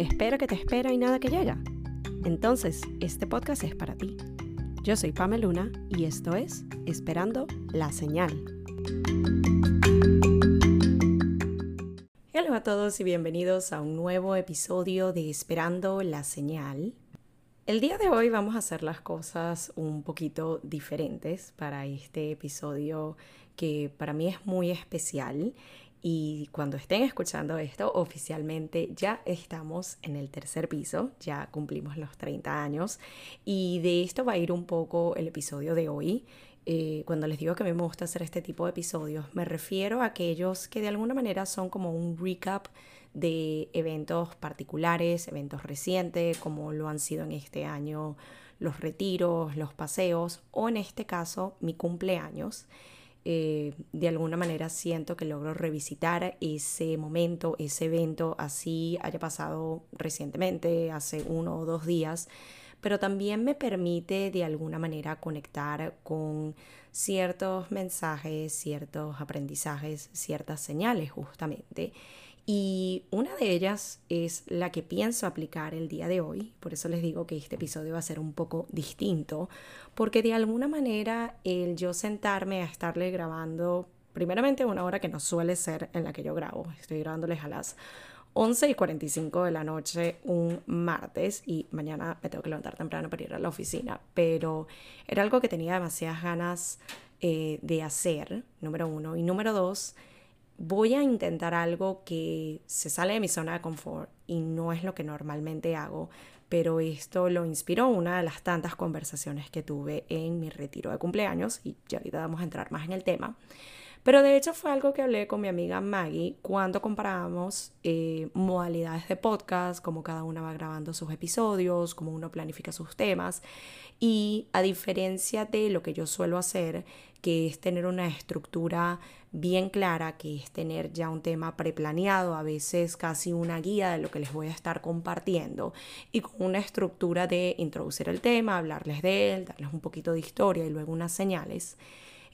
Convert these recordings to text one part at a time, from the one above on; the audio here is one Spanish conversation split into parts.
Espera que te espera y nada que llega. Entonces, este podcast es para ti. Yo soy Pamela Luna y esto es Esperando la Señal. Hola a todos y bienvenidos a un nuevo episodio de Esperando la Señal. El día de hoy vamos a hacer las cosas un poquito diferentes para este episodio que para mí es muy especial. Y cuando estén escuchando esto, oficialmente ya estamos en el tercer piso, ya cumplimos los 30 años y de esto va a ir un poco el episodio de hoy. Cuando les digo que me gusta hacer este tipo de episodios, me refiero a aquellos que de alguna manera son como un recap de eventos particulares, eventos recientes, como lo han sido en este año los retiros, los paseos o en este caso mi cumpleaños. De alguna manera siento que logro revisitar ese momento, ese evento, así haya pasado recientemente, hace 1 o 2 días, pero también me permite de alguna manera conectar con ciertos mensajes, ciertos aprendizajes, ciertas señales justamente. Y una de ellas es la que pienso aplicar el día de hoy. Por eso les digo que este episodio va a ser un poco distinto, porque de alguna manera el yo sentarme a estarle grabando, primeramente una hora que no suele ser en la que yo grabo. Estoy grabándoles a las 11:45 de la noche un martes y mañana me tengo que levantar temprano para ir a la oficina. Pero era algo que tenía demasiadas ganas de hacer, número uno. Y número dos, voy a intentar algo que se sale de mi zona de confort y no es lo que normalmente hago, pero esto lo inspiró una de las tantas conversaciones que tuve en mi retiro de cumpleaños y ya ahorita vamos a entrar más en el tema. Pero de hecho fue algo que hablé con mi amiga Maggie cuando comparábamos modalidades de podcast, cómo cada una va grabando sus episodios, cómo uno planifica sus temas. Y a diferencia de lo que yo suelo hacer, que es tener una estructura bien clara, que es tener ya un tema preplaneado, a veces casi una guía de lo que les voy a estar compartiendo, y con una estructura de introducir el tema, hablarles de él, darles un poquito de historia y luego unas señales.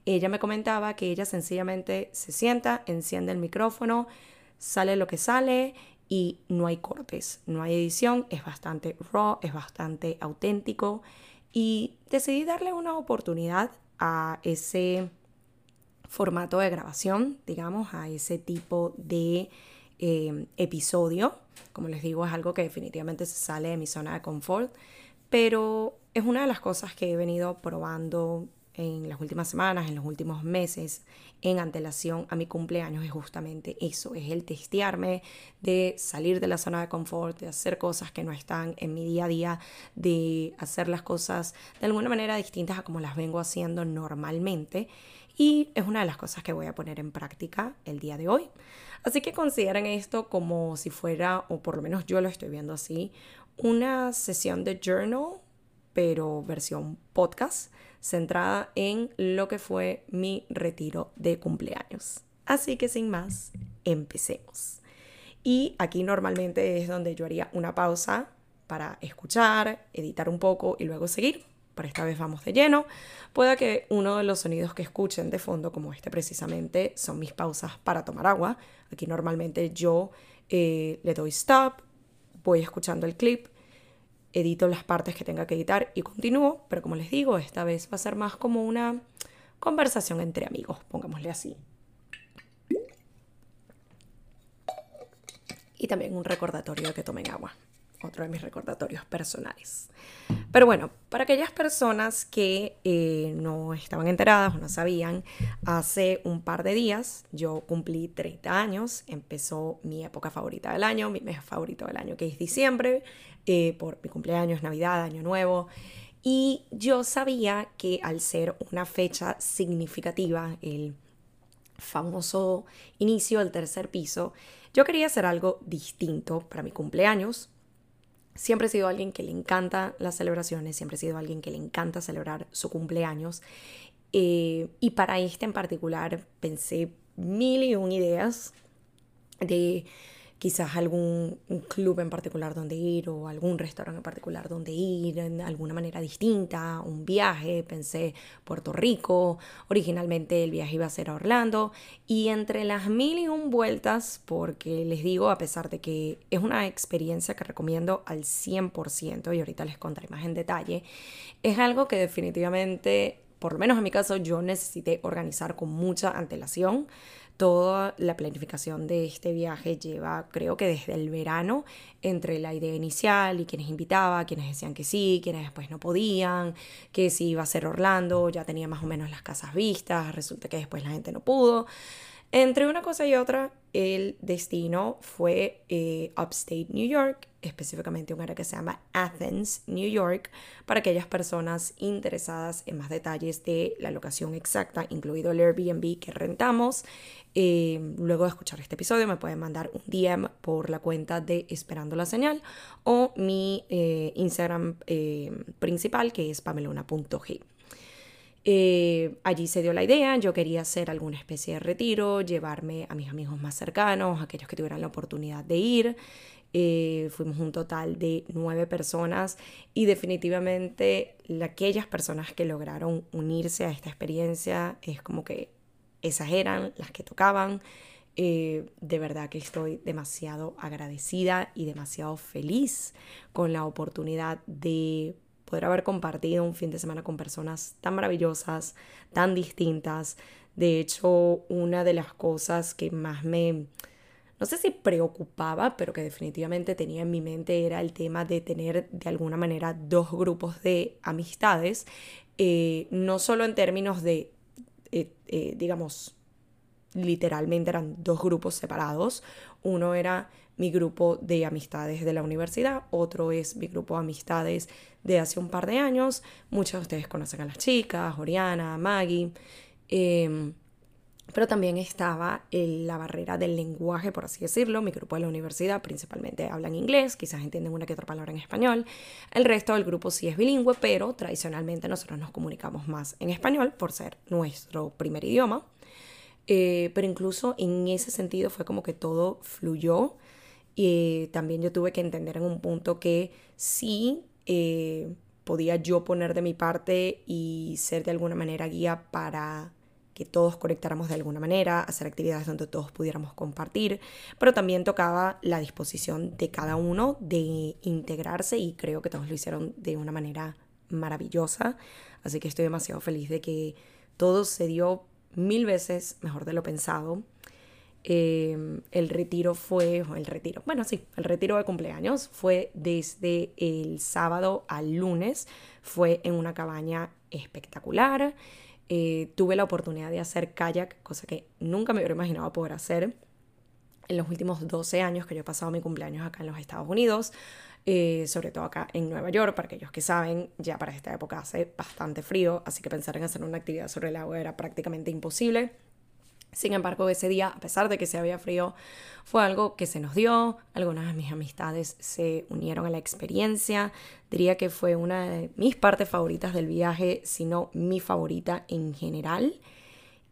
Ella me comentaba que ella sencillamente se sienta, enciende el micrófono, sale lo que sale y no hay cortes, no hay edición, es bastante raw, es bastante auténtico y decidí darle una oportunidad a ese formato de grabación, digamos, a ese tipo de episodio. Como les digo, es algo que definitivamente se sale de mi zona de confort, pero es una de las cosas que he venido probando en las últimas semanas, en los últimos meses, en antelación a mi cumpleaños, es justamente eso, es el testearme de salir de la zona de confort, de hacer cosas que no están en mi día a día, de hacer las cosas de alguna manera distintas a como las vengo haciendo normalmente. Y es una de las cosas que voy a poner en práctica el día de hoy. Así que consideren esto como si fuera, o por lo menos yo lo estoy viendo así, una sesión de journal, pero versión podcast, centrada en lo que fue mi retiro de cumpleaños. Así que sin más, empecemos. Y aquí normalmente es donde yo haría una pausa para escuchar, editar un poco y luego seguir. Pero esta vez vamos de lleno. Pueda que uno de los sonidos que escuchen de fondo, como este precisamente, son mis pausas para tomar agua. Aquí normalmente yo le doy stop, voy escuchando el clip, edito las partes que tenga que editar y continúo, pero como les digo, esta vez va a ser más como una conversación entre amigos, pongámosle así. Y también un recordatorio de que tomen agua, otro de mis recordatorios personales. Pero bueno, para aquellas personas que no estaban enteradas o no sabían, hace un par de días yo cumplí 30 años, empezó mi época favorita del año, mi mes favorito del año que es diciembre, por mi cumpleaños, Navidad, Año Nuevo, y yo sabía que al ser una fecha significativa, el famoso inicio del tercer piso, yo quería hacer algo distinto para mi cumpleaños. Siempre he sido alguien que le encanta las celebraciones, siempre he sido alguien que le encanta celebrar su cumpleaños, y para este en particular pensé 1001 ideas de quizás algún club en particular donde ir o algún restaurante en particular donde ir, en alguna manera distinta, un viaje, pensé Puerto Rico, originalmente el viaje iba a ser a Orlando, y entre las 1001 vueltas, porque les digo, a pesar de que es una experiencia que recomiendo al 100%, y ahorita les contaré más en detalle, es algo que definitivamente, por lo menos en mi caso, yo necesité organizar con mucha antelación. Toda la planificación de este viaje lleva, creo que desde el verano, entre la idea inicial y quienes invitaba, quienes decían que sí, quienes después no podían, que si iba a ser Orlando, ya tenía más o menos las casas vistas, resulta que después la gente no pudo. Entre una cosa y otra, el destino fue Upstate New York, específicamente un área que se llama Athens, New York, para aquellas personas interesadas en más detalles de la locación exacta, incluido el Airbnb que rentamos. Luego de escuchar este episodio me pueden mandar un DM por la cuenta de Esperando la Señal o mi Instagram principal, que es pameluna.g. Allí se dio la idea, yo quería hacer alguna especie de retiro, llevarme a mis amigos más cercanos, aquellos que tuvieran la oportunidad de ir. Fuimos un total de 9 personas y definitivamente aquellas personas que lograron unirse a esta experiencia, es como que esas eran las que tocaban. De verdad que estoy demasiado agradecida y demasiado feliz con la oportunidad de poder haber compartido un fin de semana con personas tan maravillosas, tan distintas. De hecho, una de las cosas que más me, no sé si preocupaba, pero que definitivamente tenía en mi mente era el tema de tener de alguna manera 2 grupos de amistades, no solo en términos de, digamos, literalmente eran 2 grupos separados. Uno era mi grupo de amistades de la universidad, otro es mi grupo de amistades de hace un par de años. Muchos de ustedes conocen a las chicas, Oriana, Maggie, pero también estaba la barrera del lenguaje, por así decirlo. Mi grupo de la universidad principalmente hablan inglés, quizás entienden una que otra palabra en español. El resto del grupo sí es bilingüe, pero tradicionalmente nosotros nos comunicamos más en español por ser nuestro primer idioma. Pero incluso en ese sentido fue como que todo fluyó. Y también yo tuve que entender en un punto que sí podía yo poner de mi parte y ser de alguna manera guía para que todos conectáramos de alguna manera, hacer actividades donde todos pudiéramos compartir, pero también tocaba la disposición de cada uno de integrarse y creo que todos lo hicieron de una manera maravillosa. Así que estoy demasiado feliz de que todo se dio 1000 veces mejor de lo pensado. El retiro de cumpleaños fue desde el sábado al lunes, fue en una cabaña espectacular. Tuve la oportunidad de hacer kayak, cosa que nunca me hubiera imaginado poder hacer. En los últimos 12 años que yo he pasado mi cumpleaños acá en los Estados Unidos, sobre todo acá en Nueva York, para aquellos que saben, ya para esta época hace bastante frío, así que pensar en hacer una actividad sobre el agua era prácticamente imposible. Sin embargo, ese día, a pesar de que se había frío, fue algo que se nos dio. Algunas de mis amistades se unieron a la experiencia. Diría que fue una de mis partes favoritas del viaje, si no mi favorita en general.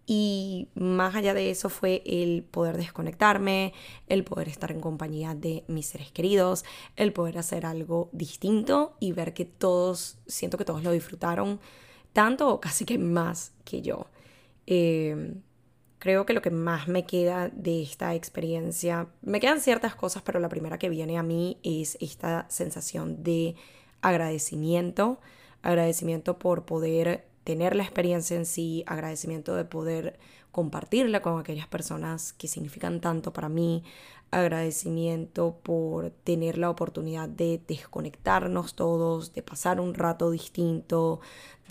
Y más allá de eso fue el poder desconectarme, el poder estar en compañía de mis seres queridos, el poder hacer algo distinto y ver que todos, siento que todos lo disfrutaron tanto o casi que más que yo. Creo que lo que más me queda de esta experiencia, me quedan ciertas cosas, pero la primera que viene a mí es esta sensación de agradecimiento por poder tener la experiencia en sí, agradecimiento de poder compartirla con aquellas personas que significan tanto para mí, agradecimiento por tener la oportunidad de desconectarnos todos, de pasar un rato distinto,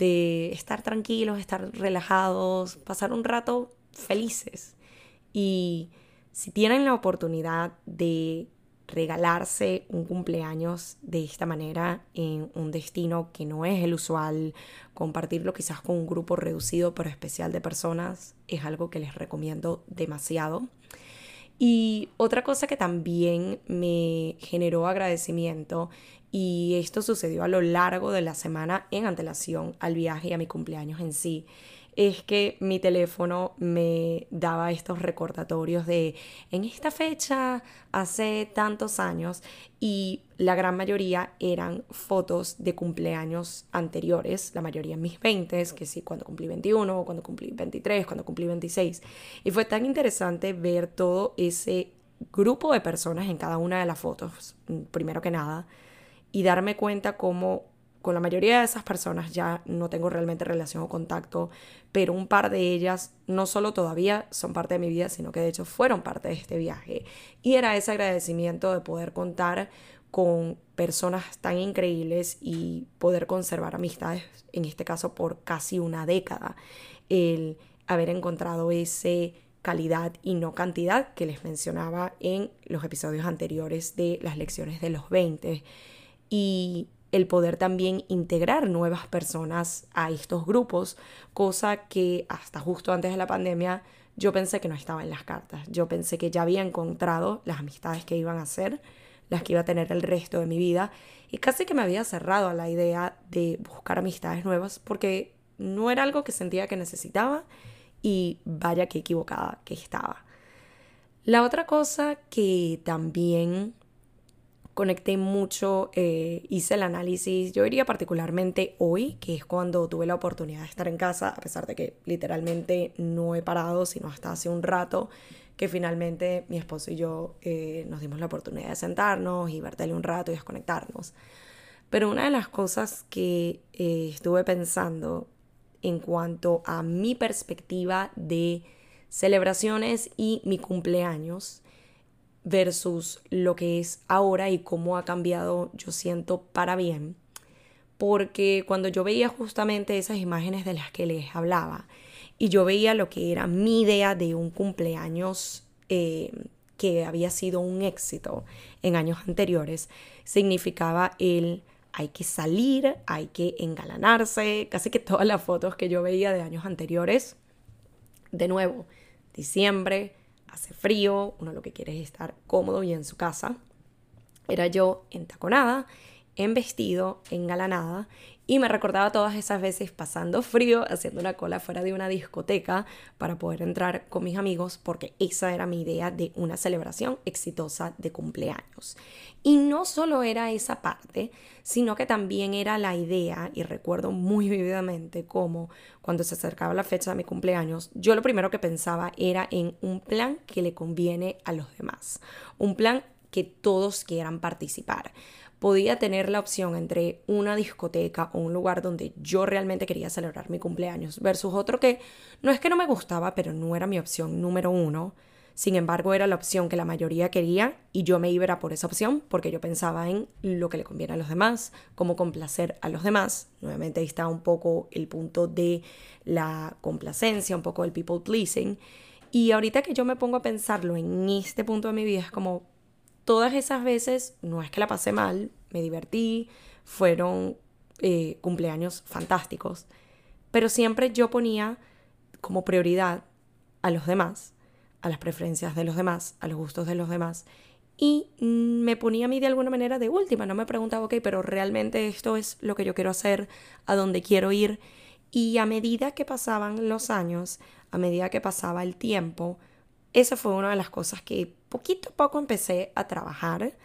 de estar tranquilos, estar relajados, pasar un rato felices. Y si tienen la oportunidad de regalarse un cumpleaños de esta manera en un destino que no es el usual, compartirlo quizás con un grupo reducido pero especial de personas, es algo que les recomiendo demasiado. Y otra cosa que también me generó agradecimiento, y esto sucedió a lo largo de la semana en antelación al viaje y a mi cumpleaños en sí, es que mi teléfono me daba estos recordatorios de en esta fecha, hace tantos años, y la gran mayoría eran fotos de cumpleaños anteriores, la mayoría en mis 20s, que sí, cuando cumplí 21, cuando cumplí 23, cuando cumplí 26. Y fue tan interesante ver todo ese grupo de personas en cada una de las fotos, primero que nada, y darme cuenta cómo con la mayoría de esas personas ya no tengo realmente relación o contacto, pero un par de ellas no solo todavía son parte de mi vida, sino que de hecho fueron parte de este viaje. Y era ese agradecimiento de poder contar con personas tan increíbles y poder conservar amistades, en este caso por casi una década. El haber encontrado ese calidad y no cantidad que les mencionaba en los episodios anteriores de las lecciones de los 20. Y el poder también integrar nuevas personas a estos grupos, cosa que hasta justo antes de la pandemia yo pensé que no estaba en las cartas. Yo pensé que ya había encontrado las amistades que iban a ser, las que iba a tener el resto de mi vida, y casi que me había cerrado a la idea de buscar amistades nuevas porque no era algo que sentía que necesitaba, y vaya que equivocada que estaba. La otra cosa que también conecté mucho, hice el análisis, yo diría particularmente hoy, que es cuando tuve la oportunidad de estar en casa, a pesar de que literalmente no he parado, sino hasta hace un rato, que finalmente mi esposo y yo nos dimos la oportunidad de sentarnos y ver tele un rato y desconectarnos. Pero una de las cosas que estuve pensando en cuanto a mi perspectiva de celebraciones y mi cumpleaños versus lo que es ahora y cómo ha cambiado, yo siento, para bien. Porque cuando yo veía justamente esas imágenes de las que les hablaba y yo veía lo que era mi idea de un cumpleaños que había sido un éxito en años anteriores, significaba el hay que salir, hay que engalanarse. Casi que todas las fotos que yo veía de años anteriores, de nuevo, diciembre, hace frío, uno lo que quiere es estar cómodo y en su casa. Era yo entaconada, en vestido, engalanada, y me recordaba todas esas veces pasando frío, haciendo una cola fuera de una discoteca para poder entrar con mis amigos, porque esa era mi idea de una celebración exitosa de cumpleaños. Y no solo era esa parte, sino que también era la idea, y recuerdo muy vividamente cómo cuando se acercaba la fecha de mi cumpleaños, yo lo primero que pensaba era en un plan que le conviene a los demás, un plan que todos quieran participar. Podía tener la opción entre una discoteca o un lugar donde yo realmente quería celebrar mi cumpleaños versus otro que no es que no me gustaba, pero no era mi opción número uno. Sin embargo, era la opción que la mayoría quería y yo me iba por esa opción porque yo pensaba en lo que le conviene a los demás, cómo complacer a los demás. Nuevamente ahí está un poco el punto de la complacencia, un poco el people pleasing. Y ahorita que yo me pongo a pensarlo en este punto de mi vida es como todas esas veces, no es que la pasé mal, me divertí, fueron cumpleaños fantásticos, pero siempre yo ponía como prioridad a los demás, a las preferencias de los demás, a los gustos de los demás, y me ponía a mí de alguna manera de última, no me preguntaba, ok, pero realmente esto es lo que yo quiero hacer, a dónde quiero ir, y a medida que pasaban los años, a medida que pasaba el tiempo, esa fue una de las cosas que poquito a poco empecé a trabajar.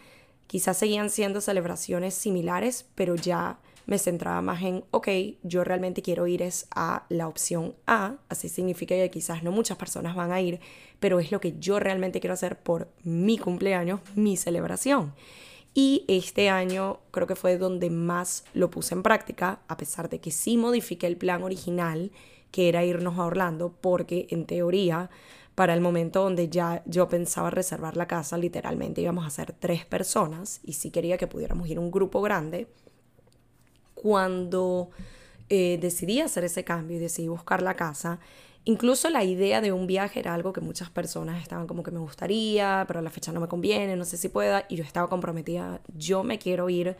Quizás seguían siendo celebraciones similares, pero ya me centraba más en, ok, yo realmente quiero ir es a la opción A, así significa que quizás no muchas personas van a ir, pero es lo que yo realmente quiero hacer por mi cumpleaños, mi celebración. Y este año creo que fue donde más lo puse en práctica, a pesar de que sí modifiqué el plan original, que era irnos a Orlando, porque en teoría para el momento donde ya yo pensaba reservar la casa, literalmente íbamos a ser 3 personas y sí quería que pudiéramos ir un grupo grande. Cuando decidí hacer ese cambio y decidí buscar la casa, incluso la idea de un viaje era algo que muchas personas estaban como que me gustaría, pero la fecha no me conviene, no sé si pueda, y yo estaba comprometida, yo me quiero ir a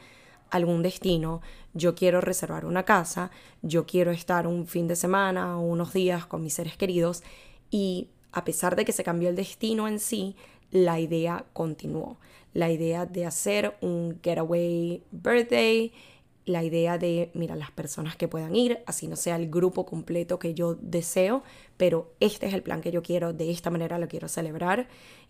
algún destino, yo quiero reservar una casa, yo quiero estar un fin de semana o unos días con mis seres queridos y a pesar de que se cambió el destino en sí, la idea continuó. La idea de hacer un getaway birthday, la idea de, mira, las personas que puedan ir, así no sea el grupo completo que yo deseo, pero este es el plan que yo quiero, de esta manera lo quiero celebrar,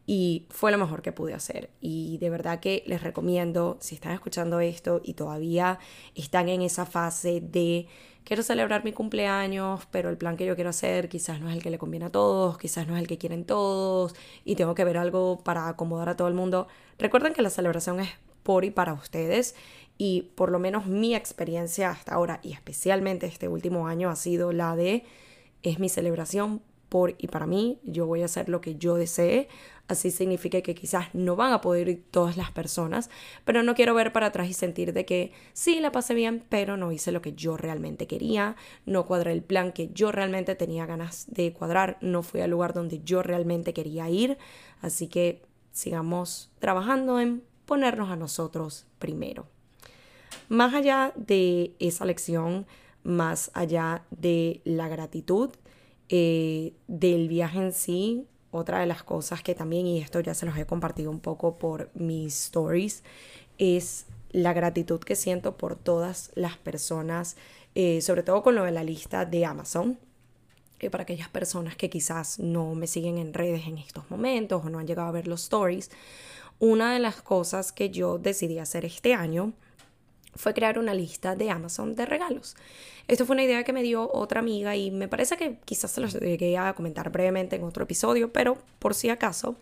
y fue lo mejor que pude hacer. Y de verdad que les recomiendo, si están escuchando esto y todavía están en esa fase de quiero celebrar mi cumpleaños, pero el plan que yo quiero hacer quizás no es el que le conviene a todos, quizás no es el que quieren todos, y tengo que ver algo para acomodar a todo el mundo, recuerden que la celebración es por y para ustedes. Y por lo menos mi experiencia hasta ahora, y especialmente este último año, ha sido la de, es mi celebración por y para mí, yo voy a hacer lo que yo desee, así significa que quizás no van a poder ir todas las personas, pero no quiero ver para atrás y sentir de que sí, la pasé bien, pero no hice lo que yo realmente quería, no cuadré el plan que yo realmente tenía ganas de cuadrar, no fui al lugar donde yo realmente quería ir, así que sigamos trabajando en ponernos a nosotros primero. Más allá de esa lección, más allá de la gratitud, del viaje en sí, otra de las cosas que también, y esto ya se los he compartido un poco por mis stories, es la gratitud que siento por todas las personas, sobre todo con lo de la lista de Amazon. Que para aquellas personas que quizás no me siguen en redes en estos momentos o no han llegado a ver los stories, una de las cosas que yo decidí hacer este año fue crear una lista de Amazon de regalos. Esto fue una idea que me dio otra amiga y me parece que quizás se los llegué a comentar brevemente en otro episodio, pero por si acaso,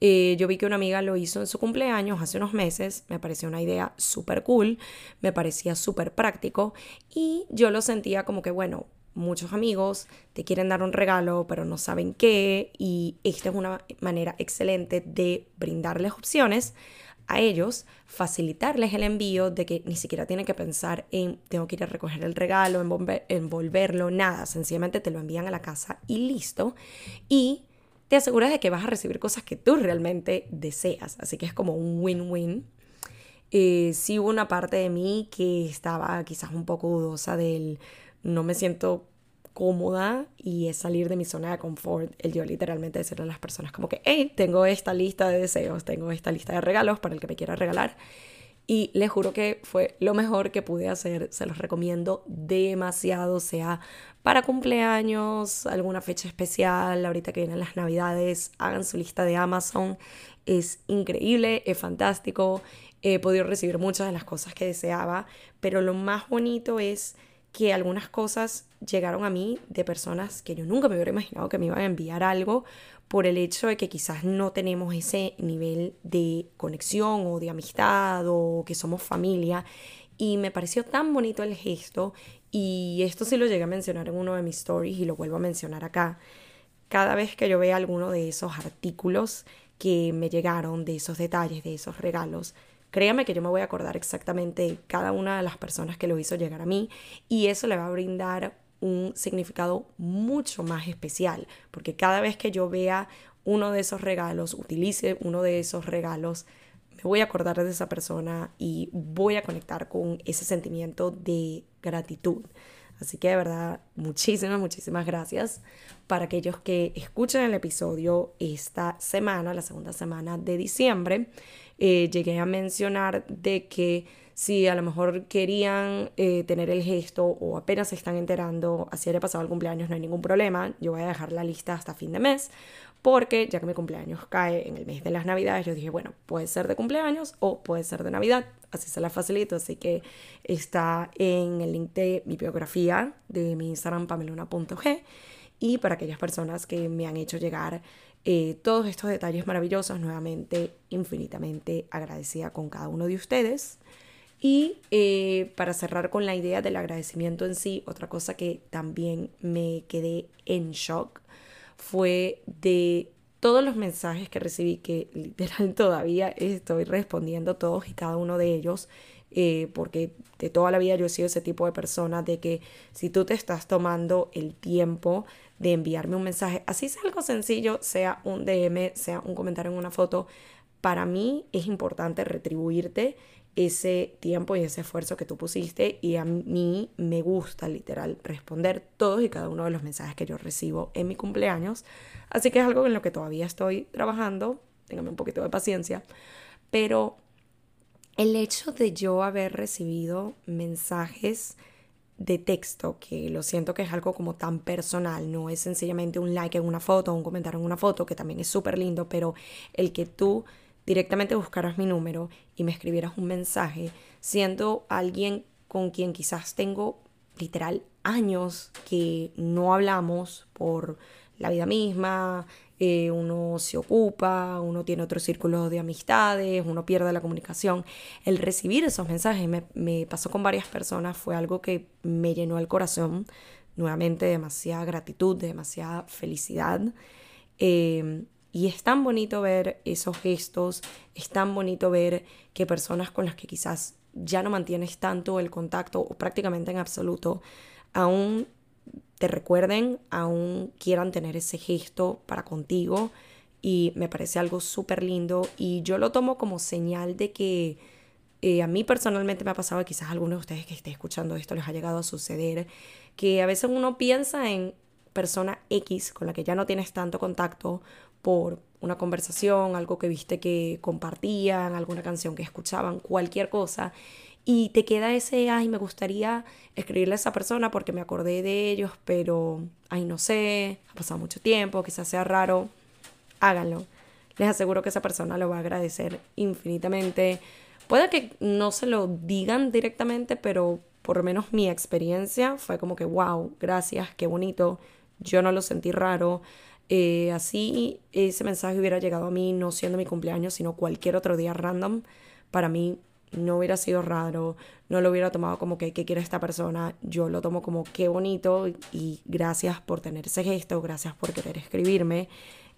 yo vi que una amiga lo hizo en su cumpleaños hace unos meses, me pareció una idea súper cool, me parecía súper práctico y yo lo sentía como que, bueno, muchos amigos te quieren dar un regalo pero no saben qué, y esta es una manera excelente de brindarles opciones a ellos, facilitarles el envío, de que ni siquiera tienen que pensar en tengo que ir a recoger el regalo, envolverlo, nada, sencillamente te lo envían a la casa y listo, y te aseguras de que vas a recibir cosas que tú realmente deseas, así que es como un win-win. Sí hubo una parte de mí que estaba quizás un poco dudosa del no me siento cómoda, y es salir de mi zona de confort el yo literalmente decirle a las personas como que hey, tengo esta lista de deseos, tengo esta lista de regalos para el que me quiera regalar, y les juro que fue lo mejor que pude hacer, se los recomiendo demasiado, sea para cumpleaños, alguna fecha especial, ahorita que vienen las navidades, hagan su lista de Amazon, es increíble, es fantástico, he podido recibir muchas de las cosas que deseaba, pero lo más bonito es que algunas cosas llegaron a mí de personas que yo nunca me hubiera imaginado que me iban a enviar algo, por el hecho de que quizás no tenemos ese nivel de conexión o de amistad o que somos familia, y me pareció tan bonito el gesto, y esto sí lo llegué a mencionar en uno de mis stories y lo vuelvo a mencionar acá. Cada vez que yo vea alguno de esos artículos que me llegaron, de esos detalles, de esos regalos, créame que yo me voy a acordar exactamente de cada una de las personas que lo hizo llegar a mí, y eso le va a brindar un significado mucho más especial, porque cada vez que yo vea uno de esos regalos, utilice uno de esos regalos, me voy a acordar de esa persona y voy a conectar con ese sentimiento de gratitud. Así que de verdad, muchísimas, muchísimas gracias para aquellos que escuchan el episodio esta semana, la segunda semana de diciembre. Llegué a mencionar de que si a lo mejor querían tener el gesto o apenas se están enterando, así haya pasado el cumpleaños, no hay ningún problema, yo voy a dejar la lista hasta fin de mes, porque ya que mi cumpleaños cae en el mes de las navidades, yo dije, bueno, puede ser de cumpleaños o puede ser de navidad, así se la facilito, así que está en el link de mi biografía de mi Instagram, pameluna.g, y para aquellas personas que me han hecho llegar todos estos detalles maravillosos, nuevamente infinitamente agradecida con cada uno de ustedes. Y para cerrar con la idea del agradecimiento en sí, otra cosa que también me quedé en shock fue de todos los mensajes que recibí, que literal todavía estoy respondiendo todos y cada uno de ellos, porque de toda la vida yo he sido ese tipo de persona de que si tú te estás tomando el tiempo de enviarme un mensaje, así sea algo sencillo, sea un DM, sea un comentario en una foto, para mí es importante retribuirte ese tiempo y ese esfuerzo que tú pusiste, y a mí me gusta literal responder todos y cada uno de los mensajes que yo recibo en mi cumpleaños, así que es algo en lo que todavía estoy trabajando, téngame un poquito de paciencia, pero El hecho de yo haber recibido mensajes de texto, que lo siento que es algo como tan personal, no es sencillamente un like en una foto, un comentario en una foto, que también es súper lindo, pero el que tú directamente buscaras mi número y me escribieras un mensaje, siendo alguien con quien quizás tengo literal años que no hablamos por la vida misma, uno se ocupa, uno tiene otro círculo de amistades, uno pierde la comunicación. El recibir esos mensajes me pasó con varias personas, fue algo que me llenó el corazón, nuevamente demasiada gratitud, demasiada felicidad, y es tan bonito ver esos gestos, es tan bonito ver que personas con las que quizás ya no mantienes tanto el contacto o prácticamente en absoluto, aún te recuerden, aún quieran tener ese gesto para contigo, y me parece algo súper lindo y yo lo tomo como señal de que a mí personalmente me ha pasado, quizás a algunos de ustedes que estén escuchando esto les ha llegado a suceder, que a veces uno piensa en persona X con la que ya no tienes tanto contacto por una conversación, algo que viste que compartían, alguna canción que escuchaban, cualquier cosa, y te queda ese, ay, me gustaría escribirle a esa persona porque me acordé de ellos, pero, ay, no sé, ha pasado mucho tiempo, quizás sea raro. Háganlo. Les aseguro que esa persona lo va a agradecer infinitamente. Puede que no se lo digan directamente, pero por lo menos mi experiencia fue como que, wow, gracias, qué bonito. Yo no lo sentí raro. Así ese mensaje hubiera llegado a mí no siendo mi cumpleaños, sino cualquier otro día random. Para mí no hubiera sido raro, no lo hubiera tomado como que ¿qué quiere esta persona? Yo lo tomo como qué bonito y gracias por tener ese gesto, gracias por querer escribirme.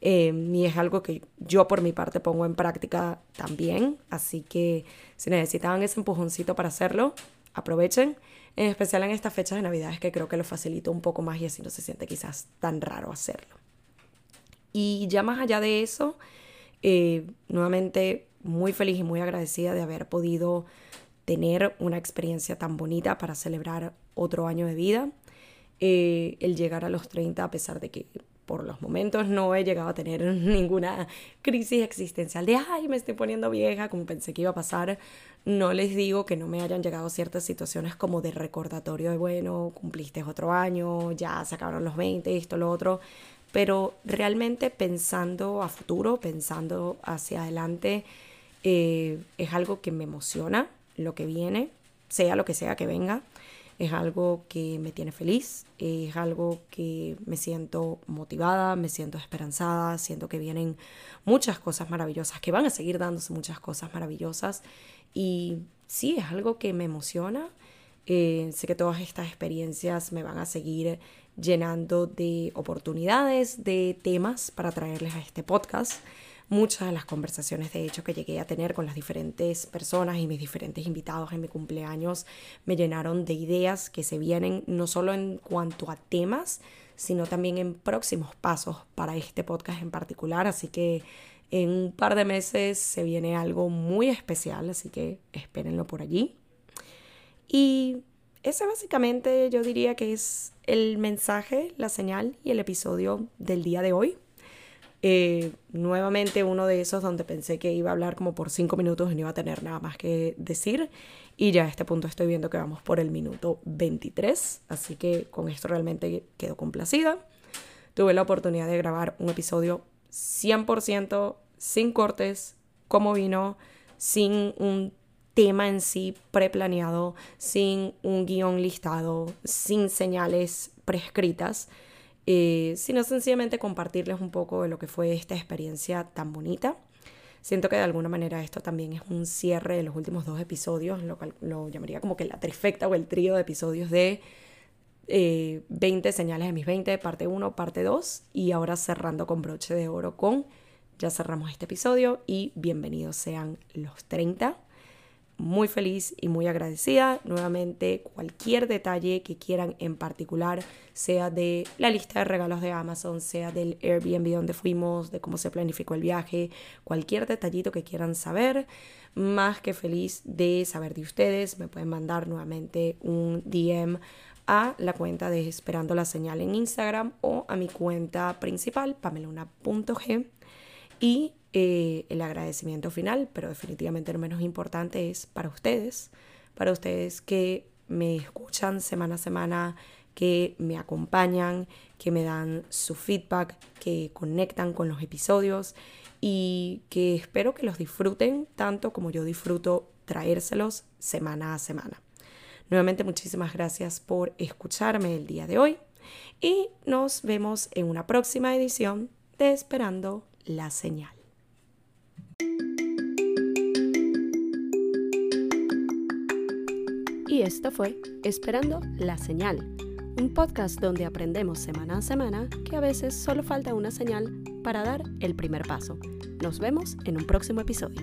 Y es algo que yo por mi parte pongo en práctica también, así que si necesitaban ese empujoncito para hacerlo, aprovechen, en especial en estas fechas de Navidades que creo que lo facilito un poco más y así no se siente quizás tan raro hacerlo. Y ya más allá de eso, nuevamente muy feliz y muy agradecida de haber podido tener una experiencia tan bonita para celebrar otro año de vida. El llegar a los 30, a pesar de que por los momentos no he llegado a tener ninguna crisis existencial de ¡ay, me estoy poniendo vieja! Como pensé que iba a pasar. No les digo que no me hayan llegado ciertas situaciones como de recordatorio de bueno, cumpliste otro año, ya se acabaron los 20, esto, lo otro. Pero realmente pensando a futuro, pensando hacia adelante, es algo que me emociona lo que viene, sea lo que sea que venga. Es algo que me tiene feliz, es algo que me siento motivada, me siento esperanzada, siento que vienen muchas cosas maravillosas, que van a seguir dándose muchas cosas maravillosas. Y sí, es algo que me emociona. Sé que todas estas experiencias me van a seguir llenando de oportunidades, de temas para traerles a este podcast. Muchas de las conversaciones, de hecho, que llegué a tener con las diferentes personas y mis diferentes invitados en mi cumpleaños me llenaron de ideas que se vienen no solo en cuanto a temas, sino también en próximos pasos para este podcast en particular. Así que en un par de meses se viene algo muy especial, así que espérenlo por allí. Y ese básicamente yo diría que es el mensaje, la señal y el episodio del día de hoy. Nuevamente uno de esos donde pensé que iba a hablar como por 5 minutos y no iba a tener nada más que decir. Y ya a este punto estoy viendo que vamos por el minuto 23. Así que con esto realmente quedo complacida. Tuve la oportunidad de grabar un episodio 100%, sin cortes, como vino, sin un tema en sí preplaneado, sin un guión listado, sin señales prescritas, sino sencillamente compartirles un poco de lo que fue esta experiencia tan bonita. Siento que de alguna manera esto también es un cierre de los últimos 2 episodios, lo llamaría como que la trifecta o el trío de episodios de 20 señales de mis 20, parte 1, parte 2, y ahora cerrando con broche de oro con ya cerramos este episodio y bienvenidos sean los 30. Muy feliz y muy agradecida. Nuevamente, cualquier detalle que quieran en particular, sea de la lista de regalos de Amazon, sea del Airbnb donde fuimos, de cómo se planificó el viaje, cualquier detallito que quieran saber, más que feliz de saber de ustedes. Me pueden mandar nuevamente un DM a la cuenta de Esperando la Señal en Instagram o a mi cuenta principal, pameluna.g. Y El agradecimiento final, pero definitivamente lo menos importante es para ustedes que me escuchan semana a semana, que me acompañan, que me dan su feedback, que conectan con los episodios y que espero que los disfruten tanto como yo disfruto traérselos semana a semana. Nuevamente, muchísimas gracias por escucharme el día de hoy y nos vemos en una próxima edición de Esperando la Señal. Y esto fue Esperando la Señal, un podcast donde aprendemos semana a semana que a veces solo falta una señal para dar el primer paso. Nos vemos en un próximo episodio.